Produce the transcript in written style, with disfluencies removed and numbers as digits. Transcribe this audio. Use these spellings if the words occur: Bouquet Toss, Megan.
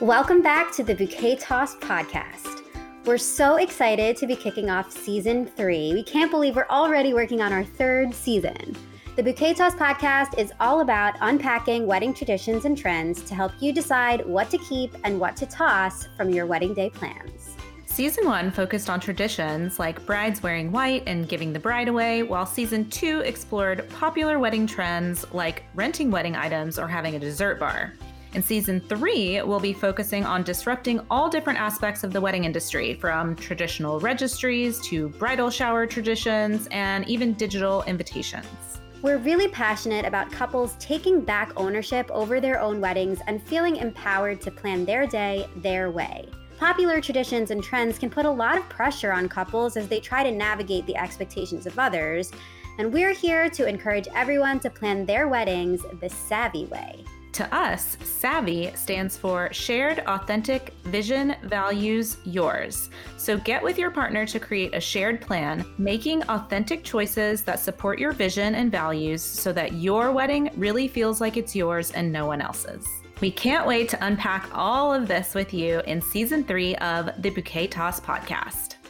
Welcome back to the Bouquet Toss podcast. We're so excited to be kicking off season 3. We can't believe we're already working on our 3rd season. The Bouquet Toss podcast is all about unpacking wedding traditions and trends to help you decide what to keep and what to toss from your wedding day plans. Season 1 focused on traditions like brides wearing white and giving the bride away, while season 2 explored popular wedding trends like renting wedding items or having a dessert bar. In season 3, we'll be focusing on disrupting all different aspects of the wedding industry, from traditional registries to bridal shower traditions and even digital invitations. We're really passionate about couples taking back ownership over their own weddings and feeling empowered to plan their day their way. Popular traditions and trends can put a lot of pressure on couples as they try to navigate the expectations of others, and we're here to encourage everyone to plan their weddings the savvy way. To us, SAVVY stands for Shared Authentic Vision Values Yours. So get with your partner to create a shared plan, making authentic choices that support your vision and values so that your wedding really feels like it's yours and no one else's. We can't wait to unpack all of this with you in season 3 of the Bouquet Toss podcast.